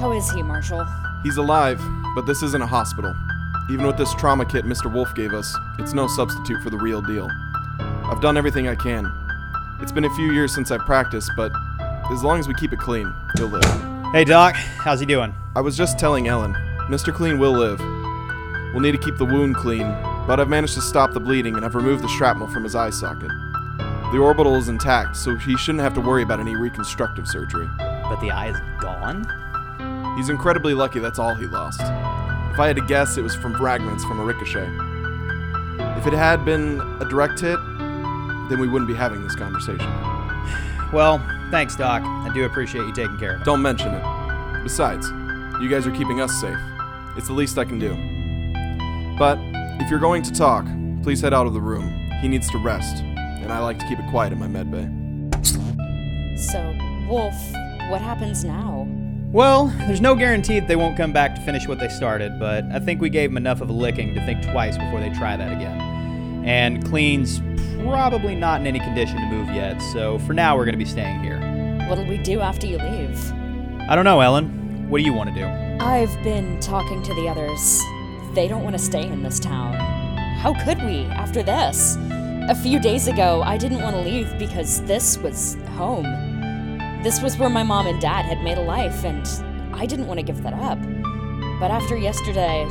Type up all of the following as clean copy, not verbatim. How is he, Marshal? He's alive, but this isn't a hospital. Even with this trauma kit Mr. Wolf gave us, it's no substitute for the real deal. I've done everything I can. It's been a few years since I practiced, but as long as we keep it clean, he'll live. Hey, Doc. How's he doing? I was just telling Ellen, Mr. Clean will live. We'll need to keep the wound clean, but I've managed to stop the bleeding and I've removed the shrapnel from his eye socket. The orbital is intact, so he shouldn't have to worry about any reconstructive surgery. But the eye is gone? He's incredibly lucky that's all he lost. If I had to guess, it was from fragments from a ricochet. If it had been a direct hit, then we wouldn't be having this conversation. Well, thanks, Doc. I do appreciate you taking care of me. Don't mention it. Besides, you guys are keeping us safe. It's the least I can do. But if you're going to talk, please head out of the room. He needs to rest, and I like to keep it quiet in my med bay. So, Wolf, what happens now? Well, there's no guarantee that they won't come back to finish what they started, but I think we gave them enough of a licking to think twice before they try that again. And Clean's probably not in any condition to move yet, so for now we're going to be staying here. What'll we do after you leave? I don't know, Ellen. What do you want to do? I've been talking to the others. They don't want to stay in this town. How could we after this? A few days ago, I didn't want to leave because this was home. This was where my mom and dad had made a life, and I didn't want to give that up. But after yesterday,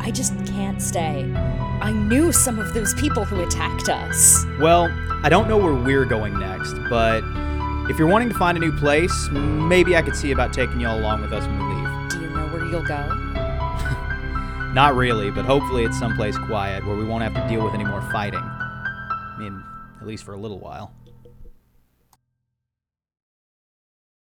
I just can't stay. I knew some of those people who attacked us. Well, I don't know where we're going next, but if you're wanting to find a new place, maybe I could see about taking y'all along with us when we leave. Do you know where you'll go? Not really, but hopefully it's someplace quiet where we won't have to deal with any more fighting. I mean, at least for a little while.